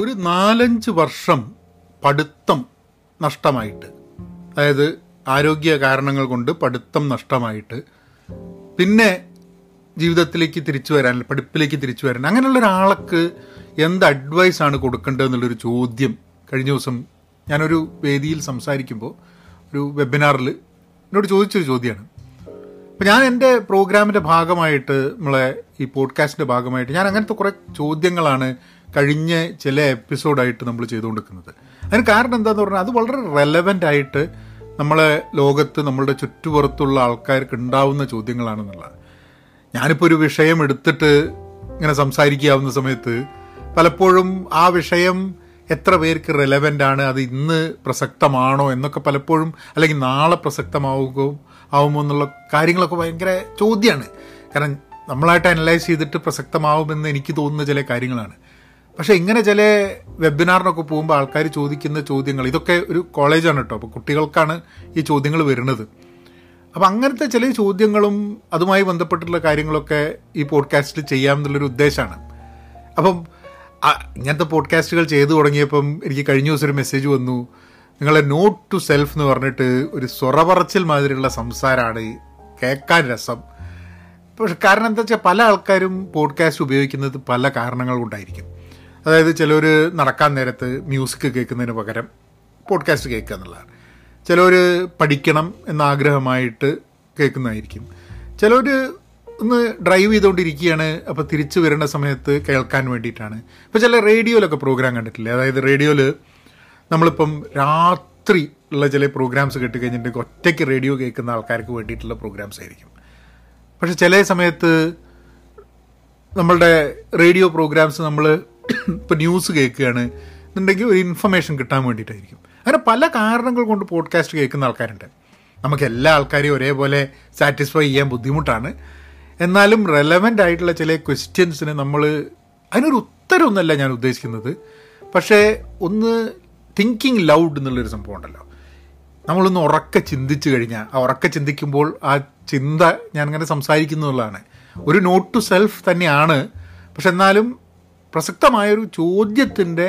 ഒരു 4-5 വർഷം പഠിത്തം നഷ്ടമായിട്ട്, അതായത് ആരോഗ്യ കാരണങ്ങൾ കൊണ്ട് പഠിത്തം നഷ്ടമായിട്ട് പിന്നെ ജീവിതത്തിലേക്ക് തിരിച്ചു വരാൻ, പഠിപ്പിലേക്ക് തിരിച്ചു വരാൻ അങ്ങനെയുള്ള ഒരാൾക്ക് എന്ത് അഡ്വൈസാണ് കൊടുക്കേണ്ടതെന്നുള്ളൊരു ചോദ്യം കഴിഞ്ഞ ദിവസം ഞാനൊരു വേദിയിൽ സംസാരിക്കുമ്പോൾ ഒരു വെബിനാറിൽ എന്നോട് ചോദിച്ചൊരു ചോദ്യമാണ്. അപ്പോൾ ഞാൻ എൻ്റെ പ്രോഗ്രാമിൻ്റെ ഭാഗമായിട്ട്, നമ്മളെ ഈ പോഡ്കാസ്റ്റിൻ്റെ ഭാഗമായിട്ട് ഞാൻ അങ്ങനത്തെ കുറേ ചോദ്യങ്ങളാണ് കഴിഞ്ഞ ചില എപ്പിസോഡായിട്ട് നമ്മൾ ചെയ്തുകൊണ്ടിരിക്കുന്നത്. അതിന് കാരണം എന്താണെന്ന് പറഞ്ഞാൽ അത് വളരെ റെലവൻ്റ് ആയിട്ട് നമ്മളെ ലോകത്ത്, നമ്മളുടെ ചുറ്റുപുറത്തുള്ള ആൾക്കാർക്ക് ഉണ്ടാവുന്ന ചോദ്യങ്ങളാണെന്നുള്ളതാണ്. ഞാനിപ്പോൾ ഒരു വിഷയം എടുത്തിട്ട് ഇങ്ങനെ സംസാരിക്കാവുന്ന സമയത്ത് പലപ്പോഴും ആ വിഷയം എത്ര പേർക്ക് റെലവൻ്റ് ആണ്, അത് ഇന്ന് പ്രസക്തമാണോ എന്നൊക്കെ പലപ്പോഴും, അല്ലെങ്കിൽ നാളെ പ്രസക്തമാവുമോ എന്നുള്ള കാര്യങ്ങളൊക്കെ ഭയങ്കര ചോദ്യമാണ്. കാരണം നമ്മളായിട്ട് അനലൈസ് ചെയ്തിട്ട് പ്രസക്തമാവുമെന്ന് എനിക്ക് തോന്നുന്ന ചില കാര്യങ്ങളാണ്. പക്ഷേ ഇങ്ങനെ ചില വെബിനാറിനൊക്കെ പോകുമ്പോൾ ആൾക്കാർ ചോദിക്കുന്ന ചോദ്യങ്ങൾ, ഇതൊക്കെ ഒരു കോളേജാണ് കേട്ടോ, അപ്പോൾ കുട്ടികൾക്കാണ് ഈ ചോദ്യങ്ങൾ വരുന്നത്. അപ്പം അങ്ങനത്തെ ചില ചോദ്യങ്ങളും അതുമായി ബന്ധപ്പെട്ടുള്ള കാര്യങ്ങളൊക്കെ ഈ പോഡ്കാസ്റ്റിൽ ചെയ്യാമെന്നുള്ളൊരു ഉദ്ദേശമാണ്. അപ്പം ഇങ്ങനത്തെ പോഡ്കാസ്റ്റുകൾ ചെയ്തു തുടങ്ങിയപ്പം എനിക്ക് കഴിഞ്ഞ ദിവസം ഒരു മെസ്സേജ് വന്നു, നിങ്ങളെ നോട്ട് ടു സെൽഫ് എന്ന് പറഞ്ഞിട്ട് ഒരു സ്വറപറച്ചിൽ മാതിരിയുള്ള സംസാരമാണ് കേൾക്കാൻ രസം. പക്ഷെ കാരണം എന്താ വെച്ചാൽ പല ആൾക്കാരും പോഡ്കാസ്റ്റ് ഉപയോഗിക്കുന്നത് പല കാരണങ്ങൾ കൊണ്ടായിരിക്കും. അതായത് ചിലർ നടക്കാൻ നേരത്ത് മ്യൂസിക് കേൾക്കുന്നതിന് പകരം പോഡ്കാസ്റ്റ് കേൾക്കുക എന്നുള്ളതാണ്. ചിലർ പഠിക്കണം എന്നാഗ്രഹമായിട്ട് കേൾക്കുന്നതായിരിക്കും. ചിലർ ഒന്ന് ഡ്രൈവ് ചെയ്തുകൊണ്ടിരിക്കുകയാണ്, അപ്പോൾ തിരിച്ചു വരുന്ന സമയത്ത് കേൾക്കാൻ വേണ്ടിയിട്ടാണ്. ഇപ്പോൾ ചില റേഡിയോയിലൊക്കെ പ്രോഗ്രാം കണ്ടിട്ടില്ലേ, അതായത് റേഡിയോയിൽ നമ്മളിപ്പം രാത്രി ഉള്ള ചില പ്രോഗ്രാംസ് കേട്ട് കഴിഞ്ഞിട്ടുണ്ടെങ്കിൽ ഒറ്റയ്ക്ക് റേഡിയോ കേൾക്കുന്ന ആൾക്കാർക്ക് വേണ്ടിയിട്ടുള്ള പ്രോഗ്രാംസ് ആയിരിക്കും. പക്ഷെ ചില സമയത്ത് നമ്മളുടെ റേഡിയോ പ്രോഗ്രാംസ് നമ്മൾ ഇപ്പോൾ ന്യൂസ് കേൾക്കുകയാണ് എന്നുണ്ടെങ്കിൽ ഒരു ഇൻഫർമേഷൻ കിട്ടാൻ വേണ്ടിയിട്ടായിരിക്കും. അങ്ങനെ പല കാരണങ്ങൾ കൊണ്ട് പോഡ്കാസ്റ്റ് കേൾക്കുന്ന ആൾക്കാരുണ്ട്. നമുക്ക് എല്ലാ ആൾക്കാരെയും ഒരേപോലെ സാറ്റിസ്ഫൈ ചെയ്യാൻ ബുദ്ധിമുട്ടാണ്. എന്നാലും റെലവൻ്റ് ആയിട്ടുള്ള ചില ക്വസ്റ്റ്യൻസിന് നമ്മൾ, അതിനൊരു ഉത്തരമൊന്നുമല്ല ഞാൻ ഉദ്ദേശിക്കുന്നത്, പക്ഷേ ഒന്ന് തിങ്കിങ് ലൗഡ് എന്നുള്ളൊരു സംഭവം ഉണ്ടല്ലോ, നമ്മളൊന്ന് ഉറക്കെ ചിന്തിച്ചു കഴിഞ്ഞാൽ, ആ ഉറക്കെ ചിന്തിക്കുമ്പോൾ ആ ചിന്ത ഞാനിങ്ങനെ സംസാരിക്കുന്നതാണ്, ഒരു നോട്ട് ടു സെൽഫ് തന്നെയാണ്. പക്ഷെ എന്നാലും പ്രസക്തമായൊരു ചോദ്യത്തിൻ്റെ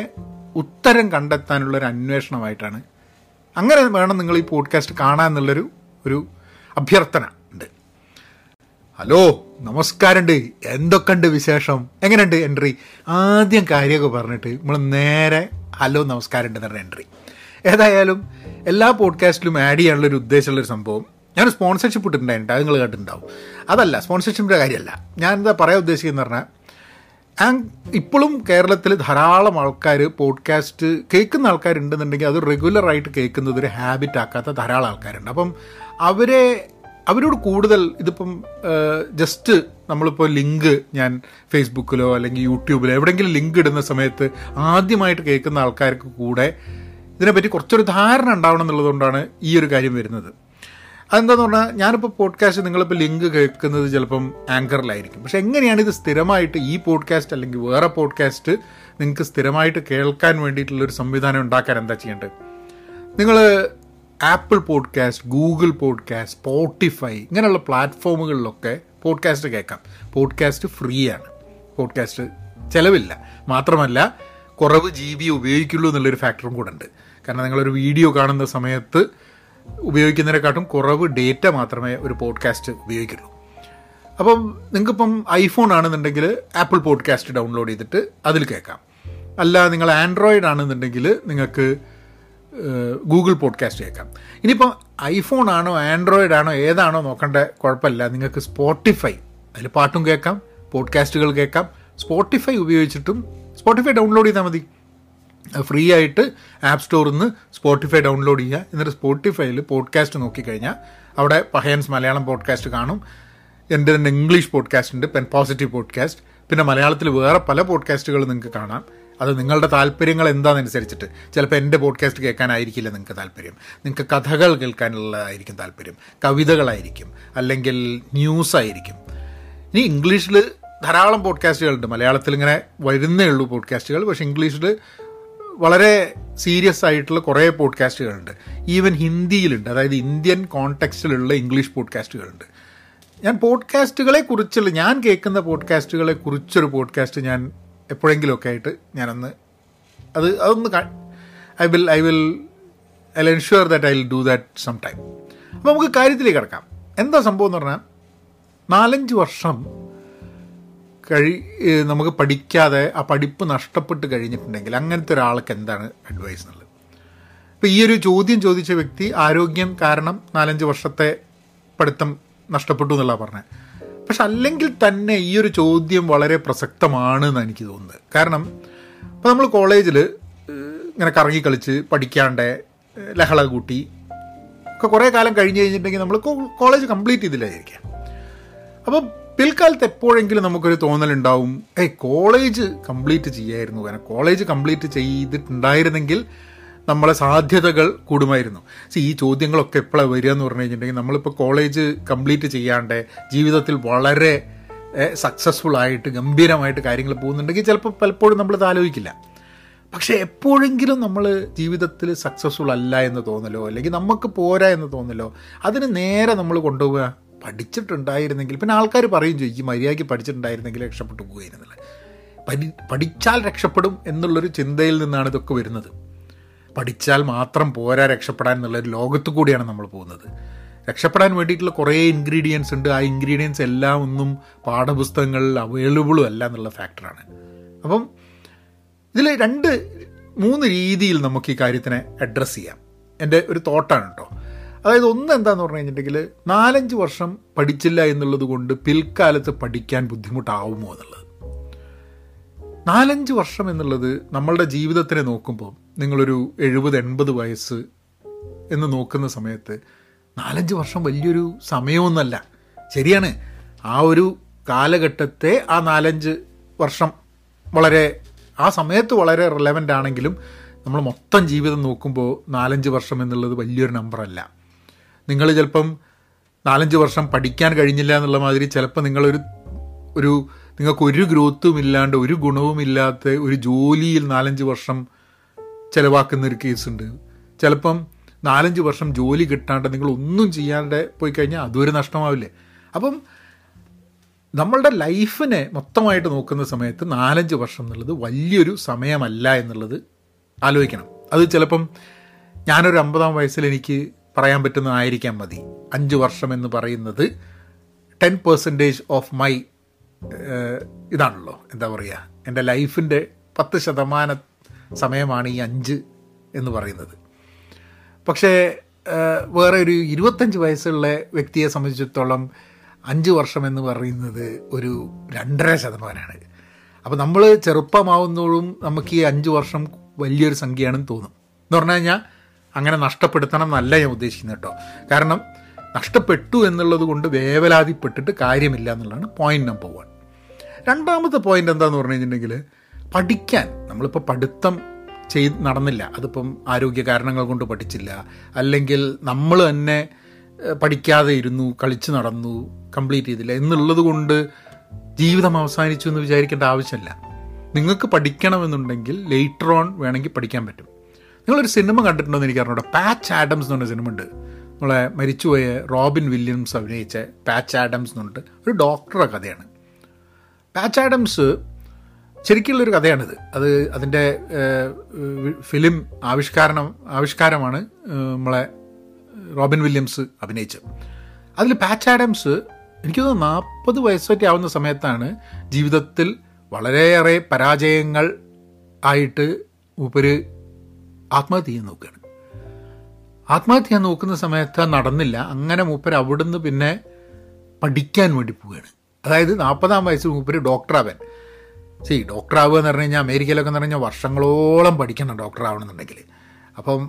ഉത്തരം കണ്ടെത്താനുള്ളൊരു അന്വേഷണമായിട്ടാണ്. അങ്ങനെ വേണം നിങ്ങൾ ഈ പോഡ്കാസ്റ്റ് കാണാൻ എന്നുള്ളൊരു അഭ്യർത്ഥന ഉണ്ട്. ഹലോ, നമസ്കാരമുണ്ട്, എന്തൊക്കെയുണ്ട് വിശേഷം, എങ്ങനെയുണ്ട് എൻട്രി? ആദ്യം കാര്യമൊക്കെ പറഞ്ഞിട്ട് നമ്മൾ നേരെ ഹലോ നമസ്കാരമുണ്ട് എന്ന് പറഞ്ഞ എൻട്രി. ഏതായാലും എല്ലാ പോഡ്കാസ്റ്റിലും ആഡ് ചെയ്യാനുള്ളൊരു ഉദ്ദേശമുള്ളൊരു സംഭവം, ഞാൻ സ്പോൺസർഷിപ്പ് ഇട്ടിട്ടുണ്ടായിട്ട് അത് നിങ്ങൾ കേട്ടിട്ടുണ്ടാവും. അതല്ല സ്പോൺസർഷിപ്പിൻ്റെ കാര്യമല്ല, ഞാനെന്താ പറയാൻ ഉദ്ദേശിക്കുന്നത് പറഞ്ഞാൽ, ഇപ്പോഴും കേരളത്തിൽ ധാരാളം ആൾക്കാർ പോഡ്കാസ്റ്റ് കേൾക്കുന്ന ആൾക്കാരുണ്ടെന്നുണ്ടെങ്കിൽ അത് റെഗുലറായിട്ട് കേൾക്കുന്നത് ഒരു ഹാബിറ്റ് ആക്കാത്ത ധാരാളം ആൾക്കാരുണ്ട്. അപ്പം അവരോട് കൂടുതൽ ഇതിപ്പം ജസ്റ്റ് നമ്മളിപ്പോൾ ലിങ്ക് ഞാൻ ഫേസ്ബുക്കിലോ അല്ലെങ്കിൽ യൂട്യൂബിലോ എവിടെയെങ്കിലും ലിങ്ക് ഇടുന്ന സമയത്ത് ആദ്യമായിട്ട് കേൾക്കുന്ന ആൾക്കാർക്ക് കൂടെ ഇതിനെപ്പറ്റി കുറച്ചൊരു ധാരണ ഉണ്ടാവണം എന്നുള്ളതുകൊണ്ടാണ് ഈ ഒരു കാര്യം വരുന്നത്. അതെന്താണെന്ന് പറഞ്ഞാൽ, ഞാനിപ്പോൾ പോഡ്കാസ്റ്റ് നിങ്ങളിപ്പോൾ ലിങ്ക് കേൾക്കുന്നത് ചിലപ്പം ആങ്കറിലായിരിക്കും. പക്ഷെ എങ്ങനെയാണ് ഇത് സ്ഥിരമായിട്ട് ഈ പോഡ്കാസ്റ്റ് അല്ലെങ്കിൽ വേറെ പോഡ്കാസ്റ്റ് നിങ്ങൾക്ക് സ്ഥിരമായിട്ട് കേൾക്കാൻ വേണ്ടിയിട്ടുള്ളൊരു സംവിധാനം ഉണ്ടാക്കാൻ എന്താ ചെയ്യേണ്ടത്? നിങ്ങൾ Apple podcast, Google podcast, Spotify ഇങ്ങനെയുള്ള പ്ലാറ്റ്ഫോമുകളിലൊക്കെ പോഡ്കാസ്റ്റ് കേൾക്കാം. പോഡ്കാസ്റ്റ് ഫ്രീ ആണ്, പോഡ്കാസ്റ്റ് ചിലവില്ല. മാത്രമല്ല കുറവ് GB ഉപയോഗിക്കുള്ളൂ എന്നുള്ളൊരു ഫാക്ടറും കൂടെ ഉണ്ട്. കാരണം നിങ്ങളൊരു വീഡിയോ കാണുന്ന സമയത്ത് ഉപയോഗിക്കുന്നതിനെക്കാട്ടും കുറവ് ഡേറ്റ മാത്രമേ ഒരു പോഡ്കാസ്റ്റ് ഉപയോഗിക്കുള്ളൂ. അപ്പം നിങ്ങൾക്കിപ്പം iPhone ആണെന്നുണ്ടെങ്കിൽ ആപ്പിൾ പോഡ്കാസ്റ്റ് ഡൗൺലോഡ് ചെയ്തിട്ട് അതിൽ കേൾക്കാം. അല്ല നിങ്ങൾ ആൻഡ്രോയിഡ് ആണെന്നുണ്ടെങ്കിൽ നിങ്ങൾക്ക് ഗൂഗിൾ പോഡ്കാസ്റ്റ് കേൾക്കാം. ഇനിയിപ്പം iPhone ആണോ ആൻഡ്രോയിഡ് ആണോ ഏതാണോ നോക്കേണ്ട കുഴപ്പമില്ല, നിങ്ങൾക്ക് സ്പോട്ടിഫൈ, അതിൽ പാട്ടും കേൾക്കാം, പോഡ്കാസ്റ്റുകൾ കേൾക്കാം. സ്പോട്ടിഫൈ ഉപയോഗിച്ചിട്ടും സ്പോട്ടിഫൈ ഡൗൺലോഡ് ചെയ്താൽ മതി. ഫ്രീ ആയിട്ട് ആപ്പ് സ്റ്റോറിൽ നിന്ന് സ്പോട്ടിഫൈ ഡൗൺലോഡ് ചെയ്യുക. എന്നിട്ട് സ്പോട്ടിഫൈയിൽ പോഡ്കാസ്റ്റ് നോക്കിക്കഴിഞ്ഞാൽ അവിടെ പഹയൻസ് മലയാളം പോഡ്കാസ്റ്റ് കാണും. എൻ്റെ തന്നെ ഇംഗ്ലീഷ് പോഡ്കാസ്റ്റ് ഉണ്ട്, പെൻ പോസിറ്റീവ് പോഡ്കാസ്റ്റ്, പിന്നെ മലയാളത്തിൽ വേറെ പല പോഡ്കാസ്റ്റുകൾ നിങ്ങൾക്ക് കാണാം. അത് നിങ്ങളുടെ താല്പര്യങ്ങൾ എന്താണെന്നനുസരിച്ചിട്ട്, ചിലപ്പോൾ എൻ്റെ പോഡ്കാസ്റ്റ് കേൾക്കാനായിരിക്കില്ല നിങ്ങൾക്ക് താല്പര്യം, നിങ്ങൾക്ക് കഥകൾ കേൾക്കാനുള്ളതായിരിക്കും താല്പര്യം, കവിതകളായിരിക്കും, അല്ലെങ്കിൽ ന്യൂസായിരിക്കും. ഇനി ഇംഗ്ലീഷിൽ ധാരാളം പോഡ്കാസ്റ്റുകളുണ്ട്, മലയാളത്തിൽ ഇങ്ങനെ വരുന്നേ ഉള്ളൂ പോഡ്കാസ്റ്റുകൾ. പക്ഷേ ഇംഗ്ലീഷിൽ വളരെ സീരിയസ് ആയിട്ടുള്ള കുറേ പോഡ്കാസ്റ്റുകളുണ്ട്. ഈവൻ ഹിന്ദിയിലുണ്ട്, അതായത് ഇന്ത്യൻ കോണ്ടെക്സ്റ്റിലുള്ള ഇംഗ്ലീഷ് പോഡ്കാസ്റ്റുകളുണ്ട്. ഞാൻ പോഡ്കാസ്റ്റുകളെക്കുറിച്ചുള്ള, ഞാൻ കേൾക്കുന്ന പോഡ്കാസ്റ്റുകളെക്കുറിച്ചൊരു പോഡ്കാസ്റ്റ് ഞാൻ എപ്പോഴെങ്കിലുമൊക്കെ ആയിട്ട് ഞാനൊന്ന് അതൊന്ന് I will ensure that I will do that some time. അപ്പോൾ നമുക്ക് കാര്യത്തിലേക്ക് കിടക്കാം. എന്താ സംഭവം എന്ന് പറഞ്ഞാൽ 4-5 വർഷം നമുക്ക് പഠിക്കാതെ ആ പഠിപ്പ് നഷ്ടപ്പെട്ട് കഴിഞ്ഞിട്ടുണ്ടെങ്കിൽ അങ്ങനത്തെ ഒരാൾക്ക് എന്താണ് അഡ്വൈസ് എന്നുള്ളത്? ഇപ്പോൾ ഈ ഒരു ചോദ്യം ചോദിച്ച വ്യക്തി ആരോഗ്യം കാരണം 4-5 വർഷത്തെ പഠിത്തം നഷ്ടപ്പെട്ടു എന്നുള്ള പറഞ്ഞത്. പക്ഷെ അല്ലെങ്കിൽ തന്നെ ഈ ഒരു ചോദ്യം വളരെ പ്രസക്തമാണ് എന്ന് എനിക്ക് തോന്നുന്നത്. കാരണം ഇപ്പോൾ നമ്മൾ കോളേജിൽ ഇങ്ങനെ കറങ്ങി കളിച്ച് പഠിക്കാണ്ട് ലഹള കൂട്ടി ഒക്കെ കുറേ കാലം കഴിഞ്ഞ് കഴിഞ്ഞിട്ടുണ്ടെങ്കിൽ നമ്മൾ കോളേജ് കംപ്ലീറ്റ് ചെയ്തില്ലായിരിക്കാം. അപ്പോൾ പിൽക്കാലത്ത് എപ്പോഴെങ്കിലും നമുക്കൊരു തോന്നലുണ്ടാവും, കോളേജ് കംപ്ലീറ്റ് ചെയ്യായിരുന്നു, കാരണം കോളേജ് കംപ്ലീറ്റ് ചെയ്തിട്ടുണ്ടായിരുന്നെങ്കിൽ നമ്മളെ സാധ്യതകൾ കൂടുമായിരുന്നു. ഈ ചോദ്യങ്ങളൊക്കെ എപ്പോഴാണ് വരിക എന്ന് പറഞ്ഞു കഴിഞ്ഞിട്ടുണ്ടെങ്കിൽ നമ്മളിപ്പോൾ കോളേജ് കംപ്ലീറ്റ് ചെയ്യാണ്ട് ജീവിതത്തിൽ വളരെ സക്സസ്ഫുൾ ആയിട്ട് ഗംഭീരമായിട്ട് കാര്യങ്ങൾ പോകുന്നുണ്ടെങ്കിൽ ചിലപ്പോൾ പലപ്പോഴും നമ്മളത് ആലോചിക്കില്ല. പക്ഷേ എപ്പോഴെങ്കിലും നമ്മൾ ജീവിതത്തിൽ സക്സസ്ഫുൾ അല്ല എന്ന് തോന്നലോ അല്ലെങ്കിൽ നമുക്ക് പോരാ എന്ന് തോന്നലോ, അതിന് നേരെ നമ്മൾ കൊണ്ടുപോവുക പഠിച്ചിട്ടുണ്ടായിരുന്നെങ്കിൽ. പിന്നെ ആൾക്കാർ പറയും ചോദിക്കും, മര്യാദയ്ക്ക് പഠിച്ചിട്ടുണ്ടായിരുന്നെങ്കിൽ രക്ഷപ്പെട്ടു പോകുകയെന്നുള്ളത്, പഠിച്ചാൽ രക്ഷപ്പെടും എന്നുള്ളൊരു ചിന്തയിൽ നിന്നാണ് ഇതൊക്കെ വരുന്നത്. പഠിച്ചാൽ മാത്രം പോരാ രക്ഷപ്പെടാൻ എന്നുള്ളൊരു ലോകത്ത് കൂടിയാണ് നമ്മൾ പോകുന്നത്. രക്ഷപ്പെടാൻ വേണ്ടിയിട്ടുള്ള കുറേ ഇൻഗ്രീഡിയൻസ് ഉണ്ട്. ആ ഇൻഗ്രീഡിയൻസ് എല്ലാം ഒന്നും പാഠപുസ്തകങ്ങളിൽ അവൈലബിളും അല്ല എന്നുള്ള ഫാക്ടറാണ്. അപ്പം ഇതിൽ 2-3 രീതിയിൽ നമുക്ക് ഈ കാര്യത്തിനെ അഡ്രസ്സ് ചെയ്യാം. എൻ്റെ ഒരു തോട്ടാണ് കേട്ടോ. അതായത് ഒന്ന് എന്താണെന്ന് പറഞ്ഞു കഴിഞ്ഞിട്ടുണ്ടെങ്കിൽ 4-5 വർഷം പഠിച്ചില്ല എന്നുള്ളത് കൊണ്ട് പിൽക്കാലത്ത് പഠിക്കാൻ ബുദ്ധിമുട്ടാവുമോ എന്നുള്ളത്. 4-5 വർഷം എന്നുള്ളത് നമ്മളുടെ ജീവിതത്തിനെ നോക്കുമ്പോൾ നിങ്ങളൊരു 70-80 വയസ്സ് എന്ന് നോക്കുന്ന സമയത്ത് 4-5 വർഷം വലിയൊരു സമയമൊന്നുമല്ല. ശരിയാണ്, ആ ഒരു കാലഘട്ടത്തെ ആ 4-5 വർഷം വളരെ ആ സമയത്ത് വളരെ റിലവൻ്റ് ആണെങ്കിലും നമ്മൾ മൊത്തം ജീവിതം നോക്കുമ്പോൾ 4-5 വർഷം എന്നുള്ളത് വലിയൊരു നമ്പറല്ല. നിങ്ങൾ ചിലപ്പം 4-5 വർഷം പഠിക്കാൻ കഴിഞ്ഞില്ല എന്നുള്ള മാതിരി ചിലപ്പോൾ നിങ്ങൾക്ക് ഒരു ഗ്രോത്തും ഇല്ലാണ്ട് ഒരു ഗുണവുമില്ലാത്ത ഒരു ജോലിയിൽ 4-5 വർഷം ചിലവാക്കുന്നൊരു കേസുണ്ട്. ചിലപ്പം 4-5 വർഷം ജോലി കിട്ടാണ്ട് നിങ്ങളൊന്നും ചെയ്യാണ്ട് പോയി കഴിഞ്ഞാൽ അതൊരു നഷ്ടമാവില്ലേ. അപ്പം നമ്മളുടെ ലൈഫിനെ മൊത്തമായിട്ട് നോക്കുന്ന സമയത്ത് 4-5 വർഷം എന്നുള്ളത് വലിയൊരു സമയമല്ല എന്നുള്ളത് ആലോചിക്കണം. അത് ചിലപ്പം ഞാനൊരു 50-ാം വയസ്സിൽ എനിക്ക് പറയാൻ പറ്റുന്നതായിരിക്കാം മതി. 5 വർഷം എന്ന് പറയുന്നത് 10% ഓഫ് മൈ ഇതാണല്ലോ, എന്താ പറയുക, എൻ്റെ ലൈഫിൻ്റെ 10% സമയമാണ് ഈ 5 എന്ന് പറയുന്നത്. പക്ഷേ വേറെ ഒരു 25 വയസ്സുള്ള വ്യക്തിയെ സംബന്ധിച്ചിടത്തോളം 5 വർഷം എന്ന് പറയുന്നത് ഒരു 2.5%. അപ്പോൾ നമ്മൾ ചെറുപ്പമാവുന്നതോടും നമുക്ക് ഈ 5 വർഷം വലിയൊരു സംഖ്യയാണെന്ന് തോന്നും. എന്ന് പറഞ്ഞു കഴിഞ്ഞാൽ അങ്ങനെ നഷ്ടപ്പെടുത്തണം എന്നല്ല ഞാൻ ഉദ്ദേശിക്കുന്നത് കേട്ടോ. കാരണം നഷ്ടപ്പെട്ടു എന്നുള്ളത് കൊണ്ട് വേവലാതിപ്പെട്ടിട്ട് കാര്യമില്ല എന്നുള്ളതാണ് പോയിൻ്റ് നമ്പർ 1. 2-ാമത്തെ പോയിൻ്റ് എന്താണെന്ന് പറഞ്ഞു കഴിഞ്ഞിട്ടുണ്ടെങ്കിൽ പഠിക്കാൻ നമ്മളിപ്പോൾ പഠിത്തം നടന്നില്ല, അതിപ്പം ആരോഗ്യ കാരണങ്ങൾ കൊണ്ട് പഠിച്ചില്ല, അല്ലെങ്കിൽ നമ്മൾ തന്നെ പഠിക്കാതെ ഇരുന്നു, കളിച്ച് നടന്നു, കംപ്ലീറ്റ് ചെയ്തില്ല എന്നുള്ളത് കൊണ്ട് ജീവിതം അവസാനിച്ചു എന്ന് വിചാരിക്കേണ്ട ആവശ്യമില്ല. നിങ്ങൾക്ക് പഠിക്കണമെന്നുണ്ടെങ്കിൽ ലേറ്റർ ഓൺ വേണമെങ്കിൽ പഠിക്കാൻ പറ്റും. നിങ്ങളൊരു സിനിമ കണ്ടിട്ടുണ്ടോ എന്ന് എനിക്ക് അറിഞ്ഞൂടാ, പാച്ച് ആഡംസ് എന്ന് പറഞ്ഞ സിനിമ ഉണ്ട്. നമ്മളെ മരിച്ചുപോയ റോബിൻ വില്യംസ് അഭിനയിച്ച പാച്ച് ആഡംസ് എന്നുണ്ട്, ഒരു ഡോക്ടറുടെ കഥയാണ്. പാച്ച് ആഡംസ് ശരിക്കുള്ളൊരു കഥയാണിത്. അതിൻ്റെ ഫിലിം ആവിഷ്കാരമാണ് നമ്മളെ റോബിൻ വില്യംസ് അഭിനയിച്ചത്. അതിൽ പാച്ച് ആഡംസ് എനിക്ക് തോന്നുന്നു 40 വയസ്സൊക്കെ ആവുന്ന സമയത്താണ് ജീവിതത്തിൽ വളരെയേറെ പരാജയങ്ങൾ ആയിട്ട് മൂപ്പര് ആത്മഹത്യ ചെയ്യാൻ നോക്കുകയാണ്. ആത്മഹത്യ ചെയ്യാൻ നോക്കുന്ന സമയത്ത് നടന്നില്ല, അങ്ങനെ മൂപ്പര് അവിടുന്ന് പിന്നെ പഠിക്കാൻ വേണ്ടി പോവുകയാണ്. അതായത് 40-ാം വയസ്സിൽ മൂപ്പര് ഡോക്ടറാവാൻ. ഡോക്ടറാവുക എന്ന് പറഞ്ഞു കഴിഞ്ഞാൽ അമേരിക്കയിലൊക്കെ എന്ന് പറഞ്ഞാൽ വർഷങ്ങളോളം പഠിക്കണം ഡോക്ടറാവണമെന്നുണ്ടെങ്കിൽ. അപ്പം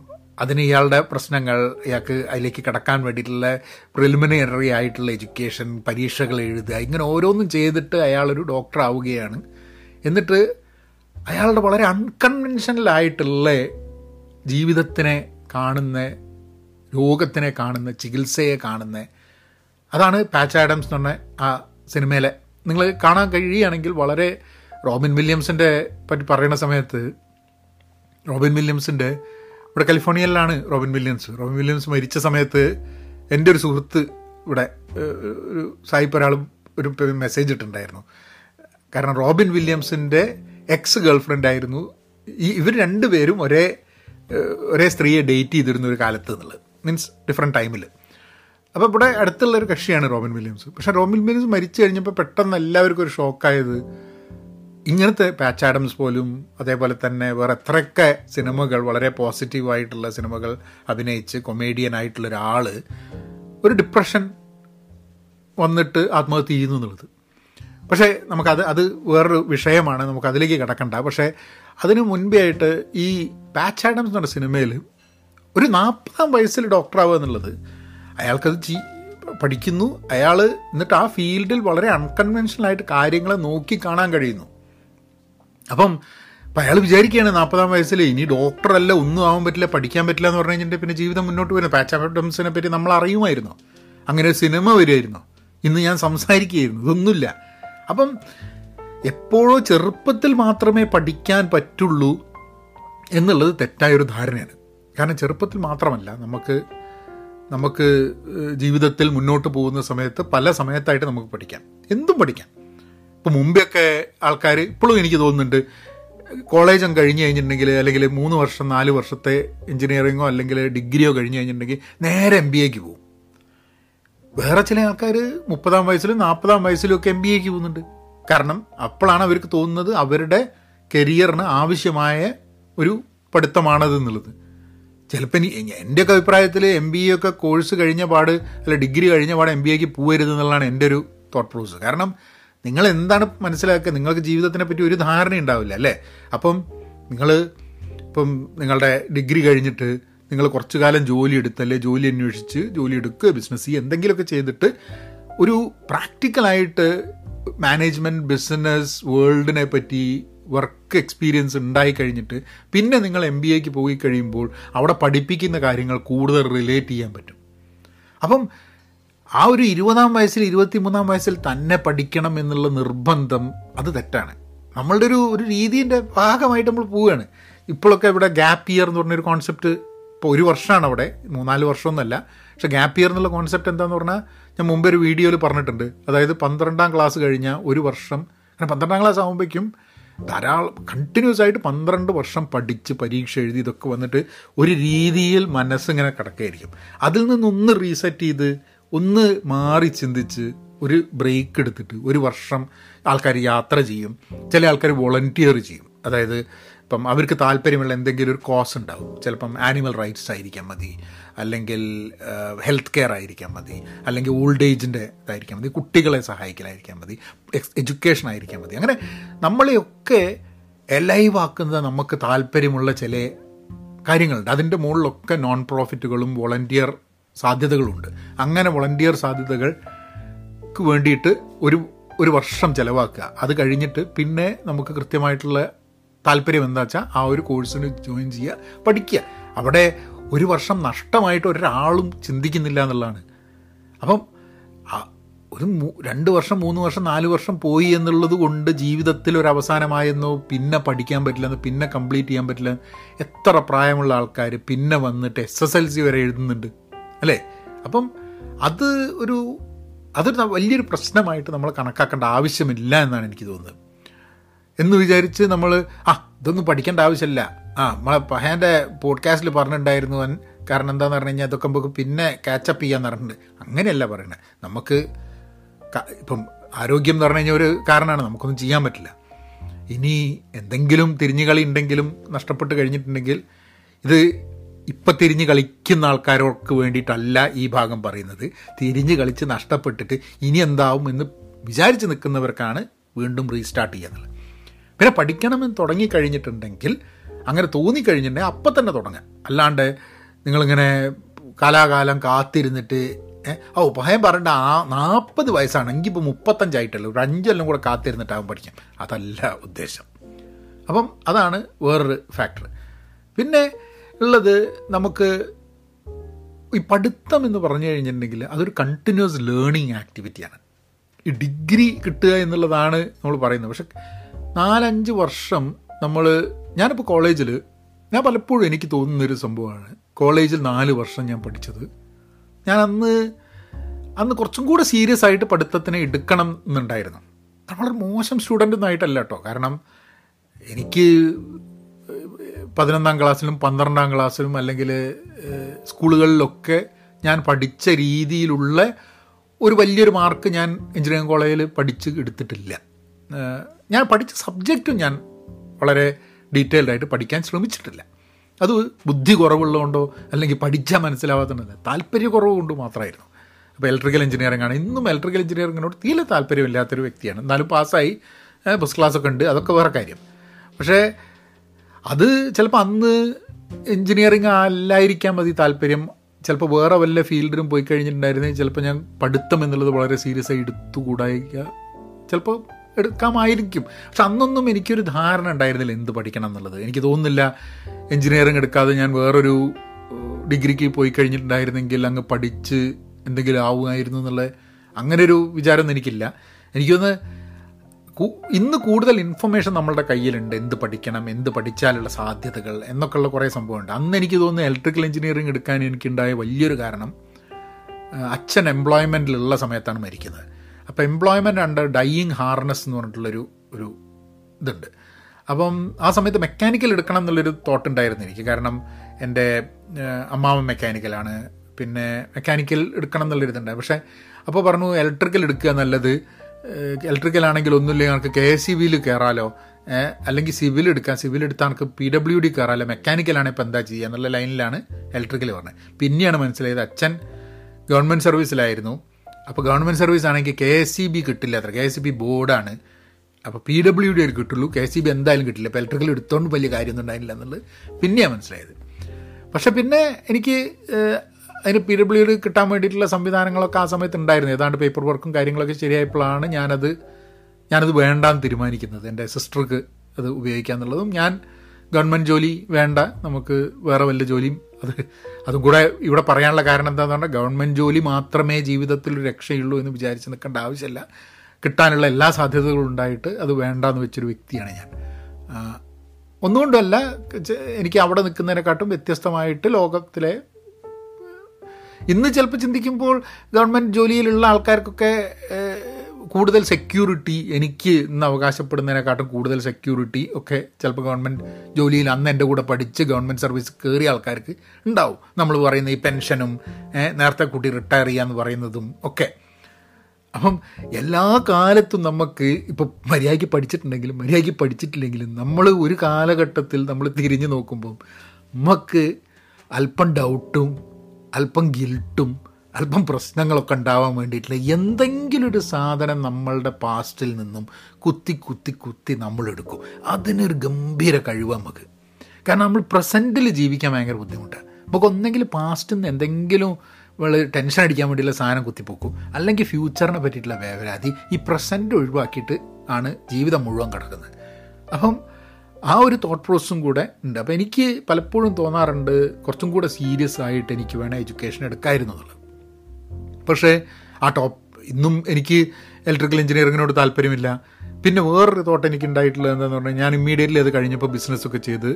അതിന് ഇയാളുടെ പ്രശ്നങ്ങൾ, ഇയാൾക്ക് അതിലേക്ക് കിടക്കാൻ വേണ്ടിയിട്ടുള്ള പ്രിലിമിനറി ആയിട്ടുള്ള എഡ്യൂക്കേഷൻ, പരീക്ഷകൾ എഴുതുക, ഇങ്ങനെ ഓരോന്നും ചെയ്തിട്ട് അയാളൊരു ഡോക്ടറാവുകയാണ്. എന്നിട്ട് അയാളുടെ വളരെ അൺകൺവെൻഷനലായിട്ടുള്ള ജീവിതത്തിനെ കാണുന്ന, രോഗത്തിനെ കാണുന്ന, ചികിത്സയെ കാണുന്ന, അതാണ് പാച്ച് ആഡംസ് എന്ന് പറഞ്ഞ ആ സിനിമയിലെ. നിങ്ങൾ കാണാൻ കഴിയുകയാണെങ്കിൽ വളരെ റോബിൻ വില്യംസിൻ്റെ പറ്റി പറയുന്ന സമയത്ത് റോബിൻ വില്യംസിൻ്റെ ഇവിടെ കാലിഫോർണിയയിലാണ് റോബിൻ വില്യംസ് മരിച്ച സമയത്ത് എൻ്റെ ഒരു സുഹൃത്ത് ഇവിടെ ഒരു സായിപ്പ് ഒരാളും ഒരു മെസ്സേജ് ഇട്ടിട്ടുണ്ടായിരുന്നു. കാരണം റോബിൻ വില്യംസിൻ്റെ എക്സ് ഗേൾഫ്രണ്ട് ആയിരുന്നു ഇവർ രണ്ടുപേരും ഒരേ സ്ത്രീയെ ഡേറ്റ് ചെയ്തിരുന്ന ഒരു കാലത്ത് എന്നുള്ളത് മീൻസ് ഡിഫറെൻറ്റ് ടൈമിൽ. അപ്പോൾ ഇവിടെ അടുത്തുള്ളൊരു കക്ഷിയാണ് റോബിൻ വില്യംസ്. പക്ഷേ റോബിൻ വില്യംസ് മരിച്ചു കഴിഞ്ഞപ്പോൾ പെട്ടെന്ന് എല്ലാവർക്കും ഒരു ഷോക്കായത് ഇങ്ങനത്തെ പാച്ച് ആഡംസ് പോലും അതേപോലെ തന്നെ വേറെ എത്രയൊക്കെ സിനിമകൾ വളരെ പോസിറ്റീവായിട്ടുള്ള സിനിമകൾ അഭിനയിച്ച് കൊമേഡിയനായിട്ടുള്ള ഒരാൾ ഒരു ഡിപ്രഷൻ വന്നിട്ട് ആത്മഹത്യ ചെയ്യുന്നു എന്നുള്ളത്. പക്ഷേ അത് വേറൊരു വിഷയമാണ്, നമുക്കതിലേക്ക് കിടക്കണ്ട. പക്ഷേ അതിന് മുൻപേ ആയിട്ട് ഈ പാച്ച് ആഡംസ് എന്ന് പറഞ്ഞ സിനിമയിൽ ഒരു 40 വയസ്സിൽ ഡോക്ടറാവുക എന്നുള്ളത്, അയാൾക്കത് പഠിക്കുന്നു, അയാൾ എന്നിട്ട് ആ ഫീൽഡിൽ വളരെ അൺകൺവെൻഷനലായിട്ട് കാര്യങ്ങളെ നോക്കി കാണാൻ കഴിയുന്നു. അപ്പം അയാൾ വിചാരിക്കുകയാണ് 40 വയസ്സിൽ ഇനി ഡോക്ടറല്ല, ഒന്നും ആവാൻ പറ്റില്ല, പഠിക്കാൻ പറ്റില്ല എന്ന് പറഞ്ഞു കഴിഞ്ഞിട്ട് പിന്നെ ജീവിതം മുന്നോട്ട് വരുന്നത്. പാച്ച് ആഡംസിനെ പറ്റി നമ്മൾ അറിയുമായിരുന്നോ? അങ്ങനെ ഒരു സിനിമ വരുമായിരുന്നോ? ഇന്ന് ഞാൻ സംസാരിക്കുകയായിരുന്നു? ഇതൊന്നുമില്ല. അപ്പം എപ്പോഴോ ചെറുപ്പത്തിൽ മാത്രമേ പഠിക്കാൻ പറ്റുള്ളൂ എന്നുള്ളത് തെറ്റായൊരു ധാരണയാണ്. കാരണം ചെറുപ്പത്തിൽ മാത്രമല്ല, നമുക്ക് ജീവിതത്തിൽ മുന്നോട്ട് പോകുന്ന സമയത്ത് പല സമയത്തായിട്ട് നമുക്ക് പഠിക്കാം, എന്തും പഠിക്കാം. ഇപ്പോൾ മുമ്പെയൊക്കെ ആൾക്കാർ, ഇപ്പോഴും എനിക്ക് തോന്നുന്നുണ്ട്, കോളേജ് കഴിഞ്ഞ് കഴിഞ്ഞിട്ടുണ്ടെങ്കിൽ അല്ലെങ്കിൽ 3 വർഷം 4 വർഷത്തെ എഞ്ചിനീയറിങ്ങോ അല്ലെങ്കിൽ ഡിഗ്രിയോ കഴിഞ്ഞ് കഴിഞ്ഞിട്ടുണ്ടെങ്കിൽ നേരെ MBAക്ക് പോകും. വേറെ ചില ആൾക്കാർ 30-ാം വയസ്സിലും 40-ാം വയസ്സിലും ഒക്കെ MBAക്ക് പോകുന്നുണ്ട്. കാരണം അപ്പോഴാണ് അവർക്ക് തോന്നുന്നത് അവരുടെ കരിയറിന് ആവശ്യമായ ഒരു പഠിത്തമാണത് എന്നുള്ളത്. ചിലപ്പോൾ എൻ്റെയൊക്കെ അഭിപ്രായത്തിൽ MBA കോഴ്സ് കഴിഞ്ഞ പാട് അല്ല ഡിഗ്രി കഴിഞ്ഞ പാട് MBAക്ക് പോകരുത് എന്നുള്ളതാണ് എൻ്റെ ഒരു തോട്ട് പ്രോസസ്. കാരണം നിങ്ങൾ എന്താണ് മനസ്സിലാക്കുക, നിങ്ങൾക്ക് ജീവിതത്തിനെ പറ്റി ഒരു ധാരണ ഉണ്ടാവില്ല, അല്ലേ? അപ്പം ഇപ്പം നിങ്ങളുടെ ഡിഗ്രി കഴിഞ്ഞിട്ട് നിങ്ങൾ കുറച്ചു കാലം ജോലി എടുത്തല്ലേ, ജോലി അന്വേഷിച്ച് ജോലി എടുക്കുക, ബിസിനസ് ചെയ്യുക, എന്തെങ്കിലുമൊക്കെ ചെയ്തിട്ട് ഒരു പ്രാക്ടിക്കലായിട്ട് മാനേജ്മെൻറ്റ് ബിസിനസ് വേൾഡിനെ പറ്റി വർക്ക് എക്സ്പീരിയൻസ് ഉണ്ടായി കഴിഞ്ഞിട്ട് പിന്നെ നിങ്ങൾ MBAക്ക് പോയി കഴിയുമ്പോൾ അവിടെ പഠിപ്പിക്കുന്ന കാര്യങ്ങൾ കൂടുതൽ റിലേറ്റ് ചെയ്യാൻ പറ്റും. അപ്പം ആ ഒരു 20-ാം വയസ്സിൽ 23-ാം വയസ്സിൽ തന്നെ പഠിക്കണം എന്നുള്ള നിർബന്ധം അത് തെറ്റാണ്. നമ്മളുടെ ഒരു രീതിൻ്റെ ഭാഗമായിട്ട് നമ്മൾ പോവുകയാണ്. ഇപ്പോഴൊക്കെ ഇവിടെ ഗ്യാപ്പ് ഇയർ എന്ന് പറഞ്ഞൊരു കോൺസെപ്റ്റ്, ഇപ്പോൾ 1 വർഷമാണ് അവിടെ, 3-4 വർഷമൊന്നുമല്ല. പക്ഷേ ഗ്യാപ്പ് ഇയർ എന്നുള്ള കോൺസെപ്റ്റ് എന്താണെന്ന് പറഞ്ഞാൽ ഞാൻ മുമ്പ് ഒരു വീഡിയോയിൽ പറഞ്ഞിട്ടുണ്ട്. അതായത് 12-ാം ക്ലാസ് കഴിഞ്ഞാൽ 1 വർഷം, കാരണം 12-ാം ക്ലാസ് ആകുമ്പോഴേക്കും ധാരാളം കണ്ടിന്യൂസ് ആയിട്ട് 12 വർഷം പഠിച്ച് പരീക്ഷ എഴുതി ഇതൊക്കെ വന്നിട്ട് ഒരു രീതിയിൽ മനസ്സിങ്ങനെ കിടക്കുകയായിരിക്കും. അതിൽ നിന്നൊന്ന് റീസെറ്റ് ചെയ്ത് ഒന്ന് മാറി ചിന്തിച്ച് ഒരു ബ്രേക്ക് എടുത്തിട്ട് 1 വർഷം ആൾക്കാർ യാത്ര ചെയ്യും, ചില ആൾക്കാർ വോളണ്ടിയർ ചെയ്യും. അതായത് ഇപ്പം അവർക്ക് താല്പര്യമുള്ള എന്തെങ്കിലും ഒരു കോസ് ഉണ്ടാവും. ചിലപ്പം ആനിമൽ റൈറ്റ്സ് ആയിരിക്കാൻ മതി, അല്ലെങ്കിൽ ഹെൽത്ത് കെയർ ആയിരിക്കാൻ മതി, അല്ലെങ്കിൽ ഓൾഡ് ഏജിൻ്റെ ഇതായിരിക്കാൻ മതി, കുട്ടികളെ സഹായിക്കലായിരിക്കാൻ മതി, എഡ്യൂക്കേഷൻ ആയിരിക്കാൻ മതി. അങ്ങനെ നമ്മളെയൊക്കെ എലൈവാക്കുന്ന നമുക്ക് താല്പര്യമുള്ള ചില കാര്യങ്ങളുണ്ട്. അതിൻ്റെ മുകളിലൊക്കെ നോൺ പ്രോഫിറ്റുകളും വോളണ്ടിയർ സാധ്യതകളുണ്ട്. അങ്ങനെ വോളണ്ടിയർ സാധ്യതകൾക്ക് വേണ്ടിയിട്ട് ഒരു വർഷം ചിലവാക്കുക. അത് കഴിഞ്ഞിട്ട് പിന്നെ നമുക്ക് കൃത്യമായിട്ടുള്ള താല്പര്യം എന്താ വെച്ചാൽ ആ ഒരു കോഴ്സിന് ജോയിൻ ചെയ്യുക, പഠിക്കുക. അവിടെ 1 വർഷം നഷ്ടമായിട്ട് ഒരാളും ചിന്തിക്കുന്നില്ല എന്നുള്ളതാണ്. അപ്പം ഒരു 2 വർഷം 3 വർഷം 4 വർഷം പോയി എന്നുള്ളത് കൊണ്ട് ജീവിതത്തിൽ ഒരു അവസാനമായെന്നോ പിന്നെ പഠിക്കാൻ പറ്റില്ലെന്നോ പിന്നെ കംപ്ലീറ്റ് ചെയ്യാൻ പറ്റില്ല. എത്ര പ്രായമുള്ള ആൾക്കാർ പിന്നെ വന്നിട്ട് SSLC വരെ എഴുതുന്നുണ്ട്, അല്ലേ? അപ്പം അതൊരു വലിയൊരു പ്രശ്നമായിട്ട് നമ്മൾ കണക്കാക്കേണ്ട ആവശ്യമില്ല എന്നാണ് എനിക്ക് തോന്നുന്നത്. എന്ന് വിചാരിച്ച് നമ്മൾ ഇതൊന്നും പഠിക്കേണ്ട ആവശ്യമില്ല, നമ്മളെ പഹേൻ്റെ പോഡ്കാസ്റ്റിൽ പറഞ്ഞിട്ടുണ്ടായിരുന്നു കാരണം എന്താണെന്ന് പറഞ്ഞു കഴിഞ്ഞാൽ അതൊക്കെ നമുക്ക് പിന്നെ ക്യാച്ചപ്പ് ചെയ്യാമെന്ന് പറഞ്ഞിട്ടുണ്ട്. അങ്ങനെയല്ല പറയണത്. നമുക്ക് ഇപ്പം ആരോഗ്യം എന്ന് പറഞ്ഞു കഴിഞ്ഞാൽ ഒരു കാരണമാണ്, നമുക്കൊന്നും ചെയ്യാൻ പറ്റില്ല. ഇനി എന്തെങ്കിലും തിരിഞ്ഞു കളി ഉണ്ടെങ്കിലും നഷ്ടപ്പെട്ട് കഴിഞ്ഞിട്ടുണ്ടെങ്കിൽ ഇത് ഇപ്പം തിരിഞ്ഞ് കളിക്കുന്ന ആൾക്കാർക്ക് വേണ്ടിയിട്ടല്ല ഈ ഭാഗം പറയുന്നത്. തിരിഞ്ഞ് കളിച്ച് നഷ്ടപ്പെട്ടിട്ട് ഇനി എന്താവും എന്ന് വിചാരിച്ച് നിൽക്കുന്നവർക്കാണ് വീണ്ടും റീസ്റ്റാർട്ട് ചെയ്യുന്നത്. പിന്നെ പഠിക്കണമെന്ന് തുടങ്ങിക്കഴിഞ്ഞിട്ടുണ്ടെങ്കിൽ, അങ്ങനെ തോന്നിക്കഴിഞ്ഞിട്ടുണ്ടെങ്കിൽ അപ്പം തന്നെ തുടങ്ങാം. അല്ലാണ്ട് നിങ്ങളിങ്ങനെ കാലാകാലം കാത്തിരുന്നിട്ട് പഹയം പറഞ്ഞ 40 വയസ്സാണ് എങ്കിൽ ഇപ്പോൾ 35 ആയിട്ടുള്ളൂ, 5 കൊല്ലം കൂടെ കാത്തിരുന്നിട്ടാവും പഠിക്കാം, അതല്ല ഉദ്ദേശം. അപ്പം അതാണ് വേറൊരു ഫാക്ടർ. പിന്നെ ഉള്ളത് നമുക്ക് ഈ പഠിത്തം എന്ന് പറഞ്ഞു കഴിഞ്ഞിട്ടുണ്ടെങ്കിൽ അതൊരു കണ്ടിന്യൂസ് ലേണിങ് ആക്ടിവിറ്റിയാണ്. ഈ ഡിഗ്രി കിട്ടുക എന്നുള്ളതാണ് നമ്മൾ പറയുന്നത്. പക്ഷെ 4-5 വർഷം ഞാനിപ്പോൾ കോളേജിൽ പലപ്പോഴും എനിക്ക് തോന്നുന്നൊരു സംഭവമാണ്, കോളേജിൽ 4 വർഷം ഞാൻ പഠിച്ചത്, ഞാൻ അന്ന് കുറച്ചും കൂടെ സീരിയസ് ആയിട്ട് പഠിത്തത്തിനെ എടുക്കണം എന്നുണ്ടായിരുന്നു. നമ്മളൊരു മോശം സ്റ്റുഡൻ്റ് ഒന്നും ആയിട്ടല്ല കേട്ടോ. കാരണം എനിക്ക് പതിനൊന്നാം ക്ലാസ്സിലും പന്ത്രണ്ടാം ക്ലാസ്സിലും അല്ലെങ്കിൽ സ്കൂളുകളിലൊക്കെ ഞാൻ പഠിച്ച രീതിയിലുള്ള ഒരു വലിയൊരു മാർക്ക് ഞാൻ എഞ്ചിനീയറിംഗ് കോളേജിൽ പഠിച്ച് എടുത്തിട്ടില്ല. ഞാൻ പഠിച്ച സബ്ജക്റ്റും ഞാൻ വളരെ ഡീറ്റെയിൽഡായിട്ട് പഠിക്കാൻ ശ്രമിച്ചിട്ടില്ല. അത് ബുദ്ധി കുറവുള്ളതുകൊണ്ടോ അല്ലെങ്കിൽ പഠിച്ചാൽ മനസ്സിലാവാത്തതുകൊണ്ടല്ല, താല്പര്യക്കുറവ് കൊണ്ട് മാത്രമായിരുന്നു. അപ്പോൾ ഇലക്ട്രിക്കൽ എഞ്ചിനീയറിംഗ് ആണ്. ഇന്നും ഇലക്ട്രിക്കൽ എഞ്ചിനീയറിങ്ങിനോട് തീരെ താല്പര്യമില്ലാത്തൊരു വ്യക്തിയാണ്. എന്നാലും പാസ്സായി, ഫസ്റ്റ് ക്ലാസ്സൊക്കെ ഉണ്ട്, അതൊക്കെ വേറെ കാര്യം. പക്ഷേ അത് ചിലപ്പോൾ അന്ന് എഞ്ചിനീയറിംഗ് അല്ലായിരിക്കാൻ മതി താല്പര്യം, ചിലപ്പോൾ വേറെ വല്ല ഫീൽഡിലും പോയി കഴിഞ്ഞിട്ടുണ്ടായിരുന്നെങ്കിൽ ചിലപ്പോൾ ഞാൻ പഠിത്തം എന്നുള്ളത് വളരെ സീരിയസ് ആയി എടുത്തുകൂടായിരിക്കുക, ചിലപ്പോൾ എടുക്കാമായിരിക്കും. പക്ഷെ അന്നൊന്നും എനിക്കൊരു ധാരണ ഉണ്ടായിരുന്നില്ല എന്ത് പഠിക്കണം എന്നുള്ളത്. എനിക്ക് തോന്നുന്നില്ല എഞ്ചിനീയറിംഗ് എടുക്കാതെ ഞാൻ വേറൊരു ഡിഗ്രിക്ക് പോയി കഴിഞ്ഞിട്ടുണ്ടായിരുന്നെങ്കിൽ അങ്ങ് പഠിച്ച് എന്തെങ്കിലും ആവുമായിരുന്നു എന്നുള്ള അങ്ങനൊരു വിചാരമൊന്നും എനിക്കില്ല. എനിക്കൊന്ന് ഇന്ന് കൂടുതൽ ഇൻഫർമേഷൻ നമ്മളുടെ കയ്യിലുണ്ട്, എന്ത് പഠിക്കണം, എന്ത് പഠിച്ചാലുള്ള സാധ്യതകൾ എന്നൊക്കെയുള്ള കുറേ സംഭവമുണ്ട്. അന്ന് എനിക്ക് തോന്നുന്നു ഇലക്ട്രിക്കൽ എഞ്ചിനീയറിംഗ് എടുക്കാൻ എനിക്കുണ്ടായ വലിയൊരു കാരണം, അച്ഛൻ എംപ്ലോയ്മെൻറ്റിലുള്ള സമയത്താണ് മരിക്കുന്നത്. അപ്പോൾ എംപ്ലോയ്മെൻ്റ് അണ്ടർ ഡൈയിങ് ഹാർനസ് എന്ന് പറഞ്ഞിട്ടുള്ളൊരു ഇതുണ്ട്. അപ്പം ആ സമയത്ത് മെക്കാനിക്കൽ എടുക്കണം എന്നുള്ളൊരു തോട്ട് ഉണ്ടായിരുന്നു എനിക്ക്. കാരണം എൻ്റെ അമ്മാവൻ മെക്കാനിക്കലാണ്, പിന്നെ മെക്കാനിക്കൽ എടുക്കണം എന്നുള്ളൊരിതുണ്ടായി. പക്ഷേ അപ്പോൾ പറഞ്ഞു ഇലക്ട്രിക്കൽ എടുക്കുക നല്ലത്, ഇലക്ട്രിക്കലാണെങ്കിൽ ഒന്നുമില്ലെങ്കിൽ നമുക്ക് KCBയിൽ കയറാലോ, അല്ലെങ്കിൽ സിവിൽ എടുക്കാം, സിവിൽ എടുത്താൽ നമുക്ക് PWD കയറാമല്ലോ, മെക്കാനിക്കലാണെങ്കിൽ ഇപ്പോൾ എന്താ ചെയ്യുക എന്നുള്ള ലൈനിലാണ് ഇലക്ട്രിക്കൽ പറഞ്ഞത്. പിന്നെയാണ് മനസ്സിലായത് അച്ഛൻ ഗവൺമെൻറ് സർവീസിലായിരുന്നു. അപ്പോൾ ഗവൺമെൻറ് സർവീസ് ആണെങ്കിൽ KCB കിട്ടില്ല അത്ര, KCB ബോർഡാണ്. അപ്പോൾ PWD ഒരു കിട്ടുള്ളൂ, KCB എന്തായാലും കിട്ടില്ല. അപ്പോൾ ഇലക്ട്രിക്കൽ എടുത്തോണ്ട് വലിയ കാര്യമൊന്നും ഉണ്ടായില്ല എന്നുള്ളത് പിന്നെയാണ് മനസ്സിലായത്. പക്ഷേ പിന്നെ എനിക്ക് അതിന് PWD കിട്ടാൻ വേണ്ടിയിട്ടുള്ള സംവിധാനങ്ങളൊക്കെ ആ സമയത്ത് ഉണ്ടായിരുന്നു. ഏതാണ്ട് പേപ്പർ വർക്കും കാര്യങ്ങളൊക്കെ ശരിയായപ്പോഴാണ് ഞാനത് വേണ്ടാന്ന് തീരുമാനിക്കുന്നത്. എൻ്റെ സിസ്റ്റർക്ക് അത് ഉപയോഗിക്കാന്നുള്ളതും ഞാൻ ഗവൺമെൻറ് ജോലി വേണ്ട, നമുക്ക് വേറെ വല്ല ജോലിയും അതും കൂടെ ഇവിടെ പറയാനുള്ള കാരണം എന്താണെന്ന് പറഞ്ഞാൽ ഗവൺമെൻറ് ജോലി മാത്രമേ ജീവിതത്തിൽ ഒരു രക്ഷയുള്ളൂ എന്ന് വിചാരിച്ച് നിൽക്കേണ്ട ആവശ്യമില്ല. കിട്ടാനുള്ള എല്ലാ സാധ്യതകളും ഉണ്ടായിട്ട് അത് വേണ്ടാന്ന് വെച്ചൊരു വ്യക്തിയാണ് ഞാൻ. ഒന്നുകൊണ്ടല്ല, എനിക്ക് അവിടെ നിൽക്കുന്നതിനെക്കാട്ടും വ്യത്യസ്തമായിട്ട് ലോകത്തിലെ ഇന്ന് ചിലപ്പോൾ ചിന്തിക്കുമ്പോൾ ഗവൺമെൻറ് ജോലിയിലുള്ള ആൾക്കാർക്കൊക്കെ കൂടുതൽ സെക്യൂരിറ്റി, എനിക്ക് ഇന്ന് അവകാശപ്പെടുന്നതിനെക്കാട്ടും കൂടുതൽ സെക്യൂരിറ്റി ഒക്കെ ചിലപ്പോൾ ഗവൺമെൻറ് ജോലിയിൽ അന്ന് എൻ്റെ കൂടെ പഠിച്ച് ഗവൺമെൻറ് സർവീസ് കയറിയ ആൾക്കാർക്ക് ഉണ്ടാവും. നമ്മൾ പറയുന്ന ഈ പെൻഷനും നേരത്തെ കൂട്ടി റിട്ടയർ ചെയ്യാമെന്ന് പറയുന്നതും ഒക്കെ. അപ്പം എല്ലാ കാലത്തും നമുക്ക് ഇപ്പോൾ മര്യാദയ്ക്ക് പഠിച്ചിട്ടുണ്ടെങ്കിലും മര്യാദയ്ക്ക് പഠിച്ചിട്ടില്ലെങ്കിലും നമ്മൾ ഒരു കാലഘട്ടത്തിൽ നമ്മൾ തിരിഞ്ഞു നോക്കുമ്പോൾ നമുക്ക് അല്പം ഡൗട്ടും അല്പം ഗിൽട്ടും അല്പം പ്രശ്നങ്ങളൊക്കെ ഉണ്ടാവാൻ വേണ്ടിയിട്ടുള്ള എന്തെങ്കിലും ഒരു സാധനം നമ്മളുടെ പാസ്റ്റിൽ നിന്നും കുത്തി കുത്തി കുത്തി നമ്മളെടുക്കും. അതിനൊരു ഗംഭീര കഴിവ് നമുക്ക്. കാരണം നമ്മൾ പ്രസൻറ്റിൽ ജീവിക്കാൻ ഭയങ്കര ബുദ്ധിമുട്ടാണ്. നമുക്ക് ഒന്നെങ്കിൽ പാസ്റ്റിൽ നിന്ന് എന്തെങ്കിലും ടെൻഷൻ അടിക്കാൻ വേണ്ടിയുള്ള സാധനം കുത്തിപ്പോക്കും, അല്ലെങ്കിൽ ഫ്യൂച്ചറിനെ പറ്റിയിട്ടുള്ള വേവലാതി. ഈ പ്രസൻറ്റ് ഒഴിവാക്കിയിട്ട് ആണ് ജീവിതം മുഴുവൻ കിടക്കുന്നത്. അപ്പം ആ ഒരു തോട്ട് പ്രോസസ്സും കൂടെ ഉണ്ട്. അപ്പോൾ എനിക്ക് പലപ്പോഴും തോന്നാറുണ്ട് കുറച്ചും കൂടെ സീരിയസ് ആയിട്ട് എനിക്ക് വേണം എഡ്യൂക്കേഷൻ എടുക്കായിരുന്നു എന്നുള്ളത്. പക്ഷേ ഇന്നും എനിക്ക് ഇലക്ട്രിക്കൽ എഞ്ചിനീയറിങ്ങിനോട് താല്പര്യമില്ല. പിന്നെ വേറൊരു തോട്ട് എനിക്ക് ഉണ്ടായിട്ടുള്ളത് എന്താണെന്ന് പറഞ്ഞാൽ, ഞാൻ ഇമ്മീഡിയറ്റ്ലി അത് കഴിഞ്ഞപ്പോൾ ബിസിനസ്സൊക്കെ ചെയ്ത്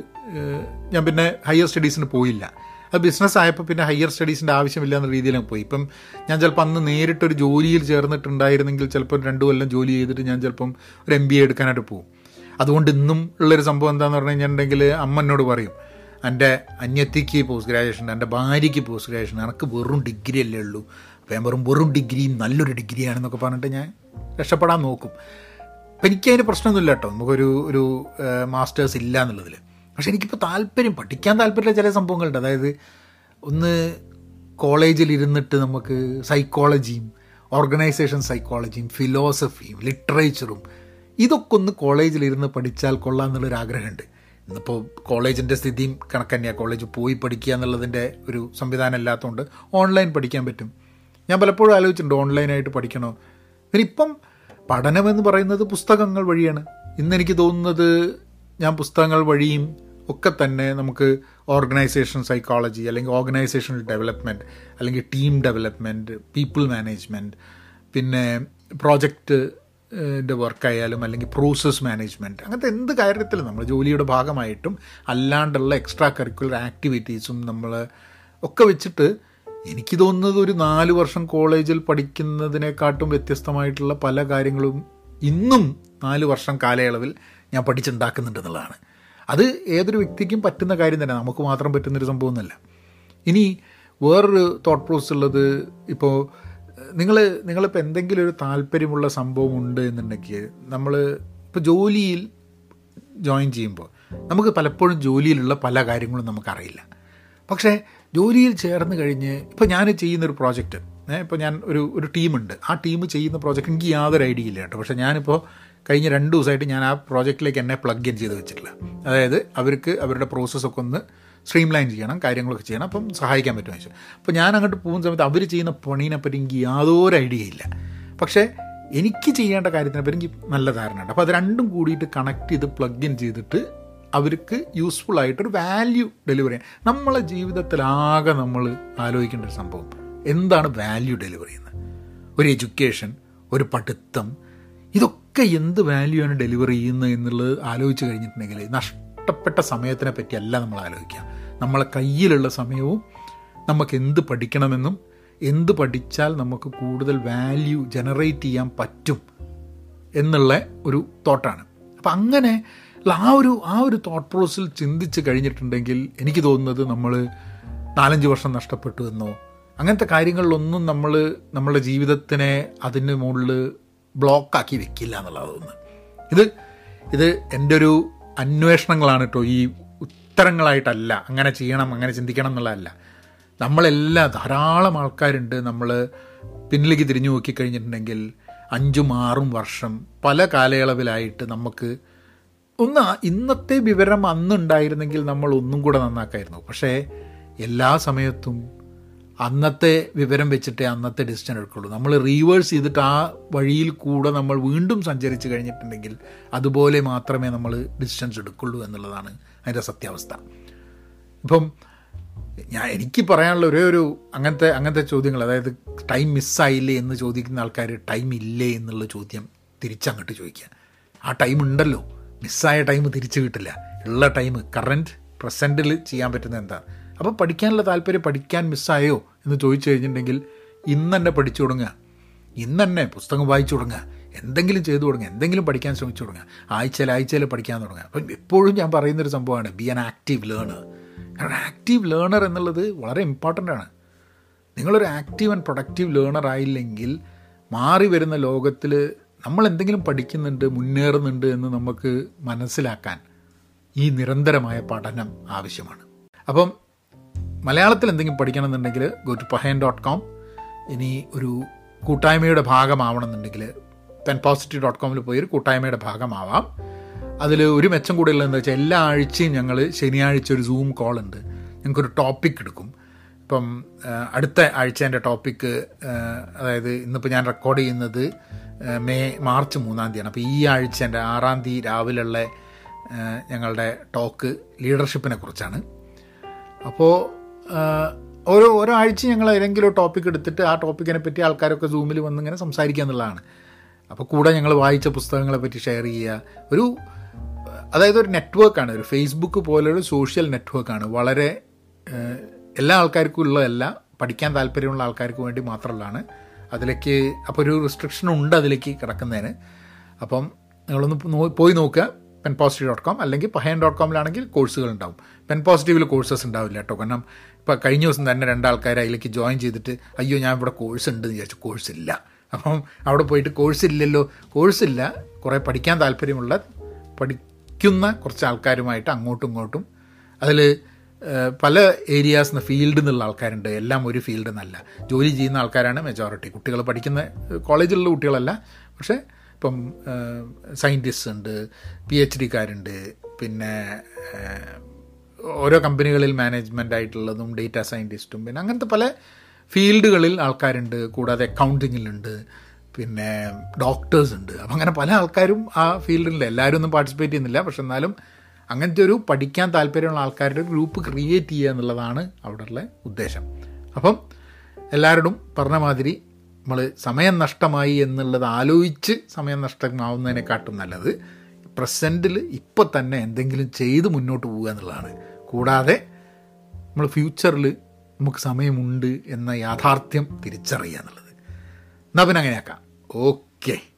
ഞാൻ പിന്നെ ഹയർ സ്റ്റഡീസിന് പോയില്ല. അത് ബിസിനസ് ആയപ്പോൾ പിന്നെ ഹയർ സ്റ്റഡീസിൻ്റെ ആവശ്യമില്ല എന്ന രീതിയിലാണ് പോയി. ഇപ്പം ഞാൻ ചിലപ്പോൾ അന്ന് നേരിട്ടൊരു ജോലിയിൽ ചേർന്നിട്ടുണ്ടായിരുന്നെങ്കിൽ ചിലപ്പോൾ 2 കൊല്ലം ജോലി ചെയ്തിട്ട് ഞാൻ ചിലപ്പം ഒരു MBA എടുക്കാനായിട്ട് പോകും. അതുകൊണ്ട് ഇന്നും ഉള്ളൊരു സംഭവം എന്താണെന്ന് പറഞ്ഞു കഴിഞ്ഞിട്ടുണ്ടെങ്കിൽ അമ്മ എന്നോട് പറയും, എൻ്റെ അന്യത്തിക്ക് പോസ്റ്റ് ഗ്രാജുവേഷൻ, എൻ്റെ ഭാര്യയ്ക്ക് പോസ്റ്റ് ഗ്രാജുവേഷൻ, എനിക്ക് വെറും ഡിഗ്രി അല്ലേ ഉള്ളൂ. അപ്പോൾ ഞാൻ വെറും ഡിഗ്രിയും നല്ലൊരു ഡിഗ്രിയാണെന്നൊക്കെ പറഞ്ഞിട്ട് ഞാൻ രക്ഷപ്പെടാൻ നോക്കും. അപ്പം എനിക്കതിന് പ്രശ്നമൊന്നുമില്ല കേട്ടോ, നമുക്കൊരു മാസ്റ്റേഴ്സ് ഇല്ല എന്നുള്ളതിൽ. പക്ഷേ എനിക്കിപ്പോൾ പഠിക്കാൻ താല്പര്യമുള്ള ചില സംഭവങ്ങളുണ്ട്. അതായത് ഒന്ന് കോളേജിലിരുന്നിട്ട് നമുക്ക് സൈക്കോളജിയും ഓർഗനൈസേഷൻ സൈക്കോളജിയും ഫിലോസഫിയും ലിറ്ററേച്ചറും ഇതൊക്കെ ഒന്ന് കോളേജിലിരുന്ന് പഠിച്ചാൽ കൊള്ളാം എന്നുള്ളൊരാഗ്രഹമുണ്ട്. ഇന്നിപ്പോൾ കോളേജിൻ്റെ സ്ഥിതിയും കണക്ക് തന്നെയാണ്. കോളേജ് പോയി പഠിക്കുക എന്നുള്ളതിൻ്റെ ഒരു സംവിധാനം ഇല്ലാത്തതുകൊണ്ട് ഓൺലൈൻ പഠിക്കാൻ പറ്റും. ഞാൻ പലപ്പോഴും ആലോചിച്ചിട്ടുണ്ട് ഓൺലൈനായിട്ട് പഠിക്കണോ. ഇപ്പം പഠനമെന്ന് പറയുന്നത് പുസ്തകങ്ങൾ വഴിയാണ്. ഇന്നെനിക്ക് തോന്നുന്നത് ഞാൻ പുസ്തകങ്ങൾ വഴിയും ഒക്കെ തന്നെ നമുക്ക് ഓർഗനൈസേഷൻ സൈക്കോളജി, അല്ലെങ്കിൽ ഓർഗനൈസേഷണൽ ഡെവലപ്മെൻറ്റ്, അല്ലെങ്കിൽ ടീം ഡെവലപ്മെൻറ്റ്, പീപ്പിൾ മാനേജ്മെൻറ്റ്, പിന്നെ പ്രോജക്റ്റ് വർക്കായാലും അല്ലെങ്കിൽ പ്രോസസ് മാനേജ്മെൻറ്റ്, അങ്ങനത്തെ എന്ത് കാര്യത്തിലും നമ്മൾ ജോലിയുടെ ഭാഗമായിട്ടും അല്ലാണ്ടുള്ള എക്സ്ട്രാ കരിക്കുലർ ആക്ടിവിറ്റീസും നമ്മൾ ഒക്കെ വെച്ചിട്ട് എനിക്ക് തോന്നുന്നത് ഒരു 4 വർഷം കോളേജിൽ പഠിക്കുന്നതിനെക്കാട്ടും വ്യത്യസ്തമായിട്ടുള്ള പല കാര്യങ്ങളും ഇന്നും 4 വർഷം കാലയളവിൽ ഞാൻ പഠിച്ചുണ്ടാക്കുന്നുണ്ടെന്നുള്ളതാണ്. അത് ഏതൊരു വ്യക്തിക്കും പറ്റുന്ന കാര്യം തന്നെ, നമുക്ക് മാത്രം പറ്റുന്നൊരു സംഭവമൊന്നുമല്ല. ഇനി വേറൊരു തോട്ട് പ്രോസസ് ഉള്ളത്, ഇപ്പോൾ നിങ്ങളിപ്പോൾ എന്തെങ്കിലും ഒരു താല്പര്യമുള്ള സംഭവം ഉണ്ട് എന്നുണ്ടെങ്കിൽ, നമ്മൾ ഇപ്പോൾ ജോലിയിൽ ജോയിൻ ചെയ്യുമ്പോൾ നമുക്ക് പലപ്പോഴും ജോലിയിലുള്ള പല കാര്യങ്ങളും നമുക്കറിയില്ല. പക്ഷേ ജോലിയിൽ ചേർന്ന് കഴിഞ്ഞ് ഇപ്പോൾ ഞാൻ ചെയ്യുന്നൊരു പ്രോജക്റ്റ്, ഇപ്പോൾ ഞാൻ ഒരു ടീമുണ്ട്, ആ ടീം ചെയ്യുന്ന പ്രോജക്റ്റ് എനിക്ക് യാതൊരു ഐഡിയ ഇല്ല കേട്ടോ. പക്ഷേ ഞാനിപ്പോൾ കഴിഞ്ഞ 2 ദിവസമായിട്ട് ഞാൻ ആ പ്രോജക്റ്റിലേക്ക് എന്നെ പ്ലഗ് ഇൻ ചെയ്ത് വെച്ചിട്ടില്ല. അതായത് അവർക്ക് അവരുടെ പ്രോസസ്സൊക്കെ ഒന്ന് സ്ട്രീംലൈൻ ചെയ്യണം, കാര്യങ്ങളൊക്കെ ചെയ്യണം, അപ്പം സഹായിക്കാൻ പറ്റുമെന്ന് വെച്ചാൽ. അപ്പോൾ ഞാൻ അങ്ങോട്ട് പോകുന്ന സമയത്ത് അവർ ചെയ്യുന്ന പണീനെപ്പറ്റി എനിക്ക് യാതൊരു ഐഡിയ ഇല്ല, പക്ഷേ എനിക്ക് ചെയ്യേണ്ട കാര്യത്തിനെപ്പറ്റി എനിക്ക് നല്ല ധാരണയുണ്ട്. അപ്പോൾ അത് രണ്ടും കൂടിയിട്ട് കണക്ട് ചെയ്ത് പ്ലഗ് ഇൻ ചെയ്തിട്ട് അവർക്ക് യൂസ്ഫുൾ ആയിട്ടൊരു വാല്യൂ ഡെലിവറി ചെയ്യാൻ. നമ്മളെ ജീവിതത്തിലാകെ നമ്മൾ ആലോചിക്കേണ്ട ഒരു സംഭവം എന്താണ് വാല്യൂ ഡെലിവറി ചെയ്യുന്നത്. ഒരു എഡ്യൂക്കേഷൻ, ഒരു പഠിത്തം, ഇതൊക്കെ എന്ത് വാല്യൂ ആണ് ഡെലിവറി ചെയ്യുന്നത് എന്നുള്ളത് ആലോചിച്ച് കഴിഞ്ഞിട്ടുണ്ടെങ്കിൽ നഷ്ടപ്പെട്ട സമയത്തിനെ പറ്റിയല്ല നമ്മൾ ആലോചിക്കുക. നമ്മളെ കയ്യിലുള്ള സമയവും നമുക്ക് എന്ത് പഠിക്കണമെന്നും എന്ത് പഠിച്ചാൽ നമുക്ക് കൂടുതൽ വാല്യൂ ജനറേറ്റ് ചെയ്യാൻ പറ്റും എന്നുള്ള ഒരു തോട്ടാണ്. അപ്പം അങ്ങനെ ആ ഒരു തോട്ട് പ്രോസസ്സിൽ ചിന്തിച്ച് കഴിഞ്ഞിട്ടുണ്ടെങ്കിൽ എനിക്ക് തോന്നുന്നത് നമ്മൾ 4-5 വർഷം നഷ്ടപ്പെട്ടു എന്നോ അങ്ങനത്തെ കാര്യങ്ങളിലൊന്നും നമ്മളുടെ ജീവിതത്തിനെ അതിന് മുകളിൽ ബ്ലോക്കാക്കി വെക്കില്ല എന്നുള്ളതാണ് തോന്നുന്നത്. ഇത് എൻ്റെ ഒരു അന്വേഷണങ്ങളാണ് കേട്ടോ, ഈ ഉത്തരങ്ങളായിട്ടല്ല. അങ്ങനെ ചെയ്യണം, അങ്ങനെ ചിന്തിക്കണം എന്നുള്ളതല്ല. നമ്മളെല്ലാം ധാരാളം ആൾക്കാരുണ്ട്, നമ്മൾ പിന്നിലേക്ക് തിരിഞ്ഞു നോക്കിക്കഴിഞ്ഞിട്ടുണ്ടെങ്കിൽ 5-6 വർഷം പല കാലയളവിലായിട്ട് നമുക്ക് ഒന്ന് ഇന്നത്തെ വിവരം അന്നുണ്ടായിരുന്നെങ്കിൽ നമ്മൾ ഒന്നും കൂടെ നന്നാക്കായിരുന്നു. പക്ഷേ എല്ലാ സമയത്തും അന്നത്തെ വിവരം വെച്ചിട്ടേ അന്നത്തെ ഡിസിഷൻ എടുക്കുള്ളൂ. നമ്മൾ റീവേഴ്സ് ചെയ്തിട്ട് ആ വഴിയിൽ കൂടെ നമ്മൾ വീണ്ടും സഞ്ചരിച്ച് കഴിഞ്ഞിട്ടുണ്ടെങ്കിൽ അതുപോലെ മാത്രമേ നമ്മൾ ഡിസിഷൻസ് എടുക്കുള്ളൂ എന്നുള്ളതാണ് അതിൻ്റെ സത്യാവസ്ഥ. ഇപ്പം എനിക്ക് പറയാനുള്ള ഒരേ ഒരു അങ്ങനത്തെ ചോദ്യങ്ങൾ, അതായത് ടൈം മിസ്സായില്ലേ എന്ന് ചോദിക്കുന്ന ആൾക്കാർ ടൈം ഇല്ലേ എന്നുള്ള ചോദ്യം തിരിച്ചങ്ങോട്ട് ചോദിക്കുക. ആ ടൈം ഉണ്ടല്ലോ, മിസ്സായ ടൈം തിരിച്ചു കിട്ടില്ല. ഉള്ള ടൈം കറൻറ്റ് പ്രസൻറ്റിൽ ചെയ്യാൻ പറ്റുന്നത് എന്താണ്. അപ്പോൾ പഠിക്കാനുള്ള താല്പര്യം പഠിക്കാൻ മിസ്സായോ എന്ന് ചോദിച്ചു കഴിഞ്ഞിട്ടുണ്ടെങ്കിൽ ഇന്ന് തന്നെ പഠിച്ചു തുടങ്ങുക, ഇന്ന് തന്നെ പുസ്തകം വായിച്ചു തുടങ്ങുക, എന്തെങ്കിലും ചെയ്തു തുടങ്ങുക, എന്തെങ്കിലും പഠിക്കാൻ ശ്രമിച്ചു തുടങ്ങുക, ആഴ്ചയിൽ പഠിക്കാൻ തുടങ്ങുക. അപ്പം എപ്പോഴും ഞാൻ പറയുന്നൊരു സംഭവമാണ് ബി ആൻ ആക്റ്റീവ് ലേണർ. കാരണം ആക്റ്റീവ് ലേണർ എന്നുള്ളത് വളരെ ഇമ്പോർട്ടൻ്റ് ആണ്. നിങ്ങളൊരു ആക്റ്റീവ് ആൻഡ് പ്രൊഡക്റ്റീവ് ലേണർ ആയില്ലെങ്കിൽ മാറി വരുന്ന ലോകത്തിൽ നമ്മളെന്തെങ്കിലും പഠിക്കുന്നുണ്ട്, മുന്നേറുന്നുണ്ട് എന്ന് നമുക്ക് മനസ്സിലാക്കാൻ ഈ നിരന്തരമായ പഠനം ആവശ്യമാണ്. അപ്പം മലയാളത്തിൽ എന്തെങ്കിലും പഠിക്കണം എന്നുണ്ടെങ്കിൽ go to pahayan.com. ഇനി ഒരു കൂട്ടായ്മയുടെ ഭാഗമാവണമെന്നുണ്ടെങ്കിൽ penpositive.com പോയി ഒരു കൂട്ടായ്മയുടെ ഭാഗമാവാം. അതിൽ ഒരു മെച്ചം കൂടെ ഉള്ളതെന്ന് വെച്ചാൽ എല്ലാ ആഴ്ചയും ഞങ്ങൾ ശനിയാഴ്ച ഒരു സൂം കോൾ ഉണ്ട്. ഞങ്ങൾക്കൊരു ടോപ്പിക് എടുക്കും. ഇപ്പം അടുത്ത ആഴ്ച എൻ്റെ ടോപ്പിക്ക്, അതായത് ഇന്നിപ്പോൾ ഞാൻ റെക്കോർഡ് ചെയ്യുന്നത് മാർച്ച് 3-ാം തീയതിയാണ്. അപ്പോൾ ഈ ആഴ്ച എൻ്റെ 6-ാം തീയതി രാവിലെയുള്ള ഞങ്ങളുടെ ടോക്ക് ലീഡർഷിപ്പിനെ കുറിച്ചാണ്. അപ്പോൾ ഓരോ ആഴ്ച ഞങ്ങൾ ഏതെങ്കിലും ടോപ്പിക് എടുത്തിട്ട് ആ ടോപ്പിക്കിനെ പറ്റി ആൾക്കാരൊക്കെ സൂമിൽ വന്ന് ഇങ്ങനെ സംസാരിക്കുക എന്നുള്ളതാണ്. അപ്പോൾ കൂടെ ഞങ്ങൾ വായിച്ച പുസ്തകങ്ങളെ പറ്റി ഷെയർ ചെയ്യുക. അതായത് ഒരു നെറ്റ്വർക്കാണ്, ഒരു ഫേസ്ബുക്ക് പോലൊരു സോഷ്യൽ നെറ്റ്വർക്കാണ്. വളരെ എല്ലാ ആൾക്കാർക്കും ഉള്ളതല്ല, പഠിക്കാൻ താല്പര്യമുള്ള ആൾക്കാർക്ക് വേണ്ടി മാത്രമുള്ളതാണ് അതിലേക്ക്. അപ്പോൾ ഒരു റിസ്ട്രിക്ഷനുണ്ട് അതിലേക്ക് കിടക്കുന്നതിന്. അപ്പം നിങ്ങളൊന്ന് പോയി നോക്കുക penpositive.com അല്ലെങ്കിൽ pahayan.com. കോഴ്സുകളുണ്ടാവും. പെൻപോസിറ്റീവിൽ കോഴ്സസ് ഉണ്ടാവില്ല കേട്ടോ. കാരണം ഇപ്പോൾ കഴിഞ്ഞ ദിവസം തന്നെ 2 ആൾക്കാർ അതിലേക്ക് ജോയിൻ ചെയ്തിട്ട് അയ്യോ ഞാൻ ഇവിടെ കോഴ്സ് ഉണ്ടെന്ന് വിചാരിച്ചു, കോഴ്സില്ല. അപ്പം അവിടെ പോയിട്ട് കോഴ്സില്ല. കുറേ പഠിക്കാൻ താല്പര്യമുള്ള പഠിക്കുന്ന കുറച്ച് ആൾക്കാരുമായിട്ട് അങ്ങോട്ടും ഇങ്ങോട്ടും, അതിൽ പല ഏരിയാസ് നിന്ന് ഫീൽഡിൽ നിന്നുള്ള ആൾക്കാരുണ്ട്. എല്ലാം ഒരു ഫീൽഡിൽ നിന്നല്ല, ജോലി ചെയ്യുന്ന ആൾക്കാരാണ് മെജോറിറ്റി. കുട്ടികൾ പഠിക്കുന്ന കോളേജിലുള്ള കുട്ടികളല്ല, പക്ഷേ ഇപ്പം സയൻറ്റിസ്റ്റ് ഉണ്ട്, PhD കാരുണ്ട്, പിന്നെ ഓരോ കമ്പനികളിൽ മാനേജ്മെൻ്റ് ആയിട്ടുള്ളതും ഡേറ്റാ സയൻറ്റിസ്റ്റും, പിന്നെ അങ്ങനത്തെ പല ഫീൽഡുകളിൽ ആൾക്കാരുണ്ട്. കൂടാതെ അക്കൗണ്ടിങ്ങിലുണ്ട്, പിന്നെ ഡോക്ടേഴ്സ് ഉണ്ട്. അപ്പം അങ്ങനെ പല ആൾക്കാരും ആ ഫീൽഡിലുണ്ട്. എല്ലാവരും ഒന്നും പാർട്ടിസിപ്പേറ്റ് ചെയ്യുന്നില്ല, പക്ഷെ എന്നാലും അങ്ങനത്തെ ഒരു പഠിക്കാൻ താല്പര്യമുള്ള ആൾക്കാരുടെ ഒരു ഗ്രൂപ്പ് ക്രിയേറ്റ് ചെയ്യുക എന്നുള്ളതാണ് അവിടെയുള്ള ഉദ്ദേശം. അപ്പം എല്ലാവരോടും പറഞ്ഞ മാതിരി നമ്മൾ സമയം നഷ്ടമായി എന്നുള്ളത് ആലോചിച്ച് സമയം നഷ്ടമാവുന്നതിനെക്കാട്ടും നല്ലത് പ്രസൻറ്റിൽ ഇപ്പം തന്നെ എന്തെങ്കിലും ചെയ്ത് മുന്നോട്ട് പോവുക എന്നുള്ളതാണ്. കൂടാതെ നമ്മൾ ഫ്യൂച്ചറിൽ നമുക്ക് സമയമുണ്ട് എന്ന യാഥാർത്ഥ്യം തിരിച്ചറിയുക എന്നുള്ളത്. എന്നാൽ പിന്നെ അങ്ങനെയാക്കാം. ഓക്കെ.